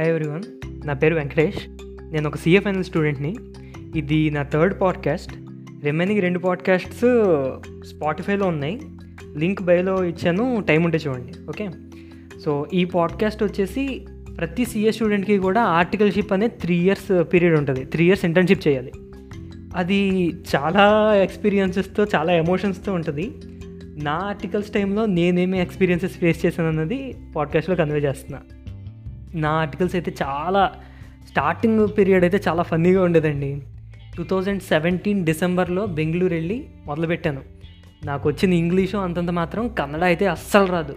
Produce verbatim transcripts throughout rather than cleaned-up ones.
Hi everyone, నా పేరు వెంకటేష్. నేను ఒక సిఏ ఫైనల్ స్టూడెంట్ని. ఇది నా థర్డ్ పాడ్కాస్ట్. రిమైనింగ్ రెండు పాడ్కాస్ట్స్ స్పాటిఫైలో ఉన్నాయి, లింక్ బయోలో ఇచ్చాను, టైం ఉంటే చూడండి. ఓకే, సో ఈ పాడ్కాస్ట్ వచ్చేసి ప్రతి సిఏ స్టూడెంట్కి కూడా ఆర్టికల్షిప్ అనేది త్రీ ఇయర్స్ పీరియడ్ ఉంటుంది. త్రీ ఇయర్స్ ఇంటర్న్షిప్ చేయాలి. అది చాలా ఎక్స్పీరియన్సెస్తో, చాలా ఎమోషన్స్తో ఉంటుంది. నా ఆర్టికల్స్ టైంలో నేనేమి ఎక్స్పీరియన్సెస్ ఫేస్ చేశాను అన్నది పాడ్కాస్ట్లో కన్వే చేస్తున్నా. నా ఆర్టికల్స్ అయితే చాలా స్టార్టింగ్ పీరియడ్ అయితే చాలా ఫన్నీగా ఉండేదండి. టూ థౌజండ్ సెవెంటీన్ డిసెంబర్లో బెంగళూరు వెళ్ళి మొదలుపెట్టాను. నాకు వచ్చిన ఇంగ్లీషు అంతంత మాత్రం, కన్నడ అయితే అస్సలు రాదు.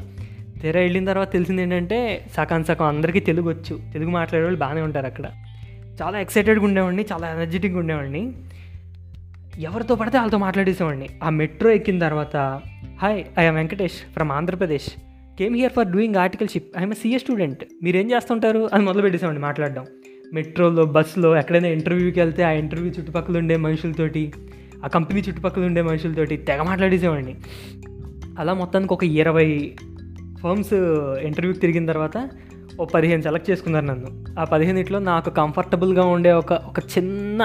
తెర వెళ్ళిన తర్వాత తెలిసింది ఏంటంటే సగం సగం అందరికీ తెలుగు వచ్చు, తెలుగు మాట్లాడే వాళ్ళు బాగానే ఉంటారు అక్కడ. చాలా ఎక్సైటెడ్గా ఉండేవాడిని, చాలా ఎనర్జెటిక్గా ఉండేవాడిని. ఎవరితో పడితే వాళ్ళతో మాట్లాడేసేవాడిని. ఆ మెట్రో ఎక్కిన తర్వాత, hi I'm Venkatesh from Andhra Pradesh, came here for doing articleship, I'm CA student, మీరేం చేస్తుంటారు అని మొదలు పెట్టేసామండి మాట్లాడడం. మెట్రోలో, బస్సులో, ఎక్కడైనా ఇంటర్వ్యూకి వెళ్తే ఆ ఇంటర్వ్యూ చుట్టుపక్కల ఉండే మనుషులతోటి, ఆ కంపెనీ చుట్టుపక్కల ఉండే మనుషులతోటి తెగ మాట్లాడేసేవాడిని. అలా మొత్తానికి ఒక ఇరవై ఫర్మ్స్ ఇంటర్వ్యూకి తిరిగిన తర్వాత ఓ పదిహేను సెలెక్ట్ చేసుకున్నారు నన్ను. ఆ పదిహేనులో నాకు కంఫర్టబుల్గా ఉండే ఒక ఒక చిన్న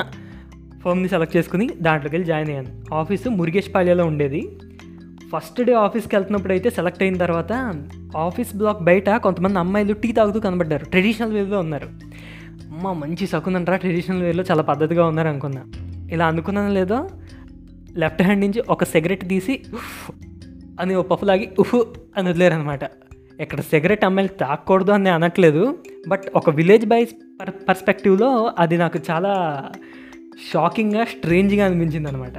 ఫర్మ్ని సెలెక్ట్ చేసుకుని దాంట్లోకి వెళ్ళి జాయిన్ అయ్యాను. ఆఫీసు మురుగేష్పాళ్యలో ఉండేది. ఫస్ట్ డే ఆఫీస్కి వెళ్తున్నప్పుడు అయితే సెలెక్ట్ అయిన తర్వాత ఆఫీస్ బ్లాక్ బయట కొంతమంది అమ్మాయిలు టీ తాగుతూ కనబడ్డారు. ట్రెడిషనల్ వేలో ఉన్నారు. అమ్మ మంచి సకునంటారా, ట్రెడిషనల్ వేలో చాలా పద్ధతిగా ఉన్నారు అనుకున్నా. ఇలా అనుకున్నాను లేదో, లెఫ్ట్ హ్యాండ్ నుంచి ఒక సిగరెట్ తీసి ఉఫ్ అని ఓ పఫ్ లాగి ఉఫ్ అని వదిలేరు అనమాట. ఇక్కడ సిగరెట్ అమ్మాయిలు తాగకూడదు అని అనట్లేదు, బట్ ఒక విలేజ్ బాయ్ పర్ పర్స్పెక్టివ్లో అది నాకు చాలా షాకింగ్గా, స్ట్రేంజ్గా అనిపించింది అనమాట.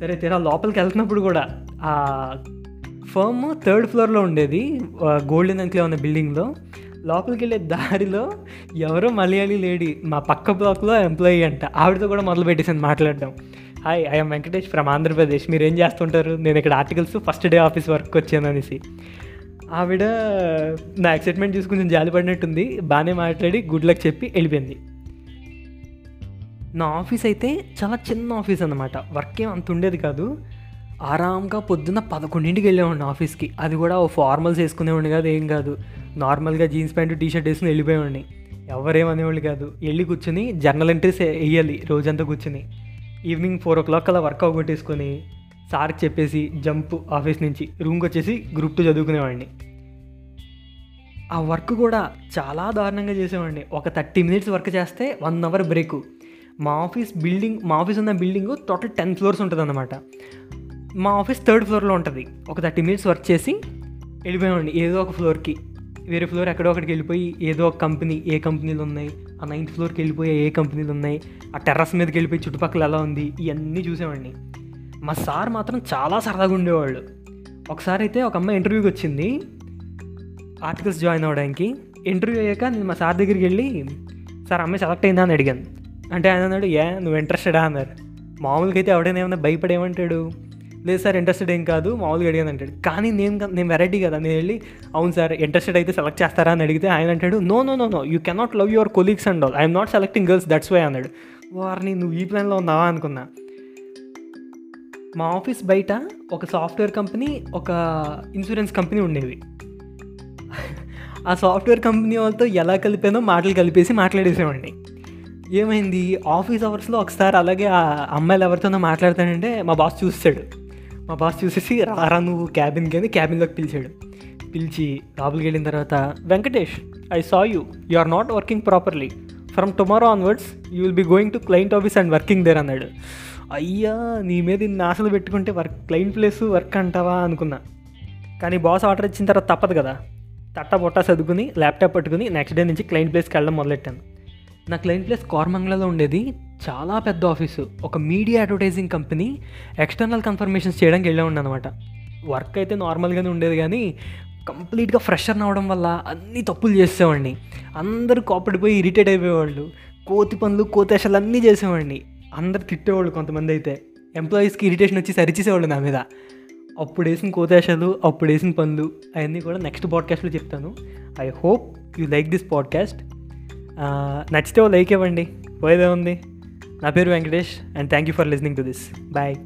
సరే, తీరా లోపలికి వెళ్తున్నప్పుడు కూడా ఆ ఫర్మ్ థర్డ్ ఫ్లోర్లో ఉండేది, గోల్డెన్ అంక్లే ఉన్న బిల్డింగ్లో. లోపలికి వెళ్ళే దారిలో ఎవరో మలయాళీ లేడీ మా పక్క బ్లాక్లో ఎంప్లాయీ అంట, ఆవిడతో కూడా మొదలు పెట్టేసాను మాట్లాడడం. Hi I'm Venkatesh from Andhra Pradesh, మీరు ఏం చేస్తుంటారు, నేను ఇక్కడ articles first day office work వచ్చాను అనేసి. ఆవిడ నా ఎక్సైట్మెంట్ చూసి కొంచెం జాలిపడినట్టుంది, బాగానే మాట్లాడి గుడ్ లక్ చెప్పి వెళ్ళిపోయింది. నా ఆఫీస్ అయితే చాలా చిన్న ఆఫీస్ అన్నమాట, వర్క్ ఏం అంత ఉండేది కాదు. ఆరాంగా పొద్దున్న పదకొండింటికి వెళ్ళేవాడిని ఆఫీస్కి. అది కూడా ఓ ఫార్మల్స్ వేసుకునేవాడిని కాదు, ఏం కాదు, నార్మల్గా జీన్స్ ప్యాంట్ టీ షర్ట్ వేసుకుని వెళ్ళిపోయేవాడిని. ఎవరేమనేవాళ్ళు కాదు. వెళ్ళి కూర్చుని జర్నల్ ఎంట్రీస్ వేయాలి రోజంతా కూర్చుని. ఈవినింగ్ ఫోర్ ఓ క్లాక్ అలా వర్క్ అవగొట్టేసుకొని సార్కి చెప్పేసి జంప్ ఆఫీస్ నుంచి రూమ్కి వచ్చేసి గ్రూప్ టూ చదువుకునేవాడిని. ఆ వర్క్ కూడా చాలా దారుణంగా చేసేవాడిని. ఒక థర్టీ మినిట్స్ వర్క్ చేస్తే వన్ అవర్ బ్రేకు. మా ఆఫీస్ బిల్డింగ్, మా ఆఫీస్ ఉన్న బిల్డింగ్ టోటల్ టెన్ ఫ్లోర్స్ ఉంటుంది అన్నమాట. మా ఆఫీస్ థర్డ్ ఫ్లోర్లో ఉంటుంది. ఒక థర్టీ మినిట్స్ వర్క్ చేసి వెళ్ళిపోయామండి ఏదో ఒక ఫ్లోర్కి, వేరే ఫ్లోర్ ఎక్కడో ఒకటికి వెళ్ళిపోయి ఏదో ఒక కంపెనీ, ఏ కంపెనీలు ఉన్నాయి, ఆ నైన్త్ ఫ్లోర్కి వెళ్ళిపోయి ఏ కంపెనీలు ఉన్నాయి, ఆ టెర్రస్ మీదకి వెళ్ళిపోయి చుట్టుపక్కల ఎలా ఉంది, ఇవన్నీ చూసేవాడిని. మా సార్ మాత్రం చాలా సరదాగా ఉండేవాళ్ళు. ఒకసారి అయితే ఒక అమ్మాయి ఇంటర్వ్యూకి వచ్చింది ఆర్టికల్స్ జాయిన్ అవ్వడానికి. ఇంటర్వ్యూ అయ్యాక నేను మా సార్ దగ్గరికి వెళ్ళి, సార్ అమ్మాయి సెలెక్ట్ అయిందా అని అడిగాను. అంటే ఆయన అన్నాడు, ఏ నువ్వు ఇంట్రెస్టెడా అన్నారు. మామూలుగా అయితే ఎవడైనా ఏమన్నా భయపడేమంటాడు, లేదు సార్ ఇంట్రెస్టెడ్ ఏం కాదు మామూలుగా అడిగాను అంటాడు. కానీ నేను నేను వెరైటీ కదా, నేను వెళ్ళి అవును సార్ ఇంట్రెస్టెడ్ అయితే సెలెక్ట్ చేస్తారా అని అడిగితే ఆయన అంటాడు, no no no no you cannot love your colleagues and all, I'm not selecting girls that's why అన్నాడు. వారిని నువ్వు ఈ ప్లాన్లో ఉన్నావా అనుకున్నా. మా ఆఫీస్ బయట ఒక సాఫ్ట్వేర్ కంపెనీ, ఒక ఇన్సూరెన్స్ కంపెనీ ఉండేవి. ఆ సాఫ్ట్వేర్ కంపెనీ వాళ్ళతో ఎలా కలిపానో మాటలు కలిపేసి మాట్లాడేసేవాడిని. ఏమైంది, ఆఫీస్ అవర్స్లో ఒకసారి అలాగే ఆ అమ్మాయిలు ఎవరితోనో మాట్లాడతానంటే మా బాస్ చూస్తాడు. మా బాస్ చూసేసి, రారా నువ్వు క్యాబిన్కి అని క్యాబిన్లోకి పిలిచాడు. పిలిచి లోపలికి వెళ్ళిన తర్వాత, Venkatesh I saw you, you are not working properly, from tomorrow onwards you will be going to client office and working there అన్నాడు. అయ్యా, నీ మీద ఇన్ని ఆశలు పెట్టుకుంటే వర్క్, క్లయింట్ ప్లేస్ వర్క్ అంటావా అనుకున్నా. కానీ బాస్ ఆర్డర్ ఇచ్చిన తర్వాత తప్పదు కదా. తట్టా బొట్టా చదువుకుని ల్యాప్టాప్ పట్టుకుని నెక్స్ట్ డే నుంచి క్లయింట్ ప్లేస్కి వెళ్ళడం మొదలెట్టాను. నా క్లయింట్ ప్లేస్ కోరమంగళలో ఉండేది. చాలా పెద్ద ఆఫీసు, ఒక media advertising company. External confirmations చేయడానికి వెళ్ళే ఉండే అనమాట. వర్క్ అయితే నార్మల్గానే ఉండేది, కానీ కంప్లీట్గా ఫ్రెషర్ అవడం వల్ల అన్నీ తప్పులు చేసేవాడిని. అందరూ కోపడిపోయి ఇరిటేట్ అయిపోయేవాళ్ళు. కోతి పనులు, కోతేషాలు అన్నీ చేసేవాడిని. అందరు తిట్టేవాళ్ళు. కొంతమంది అయితే ఎంప్లాయీస్కి ఇరిటేషన్ వచ్చి సరిచేసేవాళ్ళు నా మీద. అప్పుడు వేసిన కోతేషాలు, అప్పుడు వేసిన పనులు అవన్నీ కూడా నెక్స్ట్ పాడ్కాస్ట్లో చెప్తాను. I hope you like this podcast. నచ్చితే లైక్ ఇవ్వండి, పోయేదే ఉంది. నా పేరు Venkatesh and thank you for listening to this. Bye.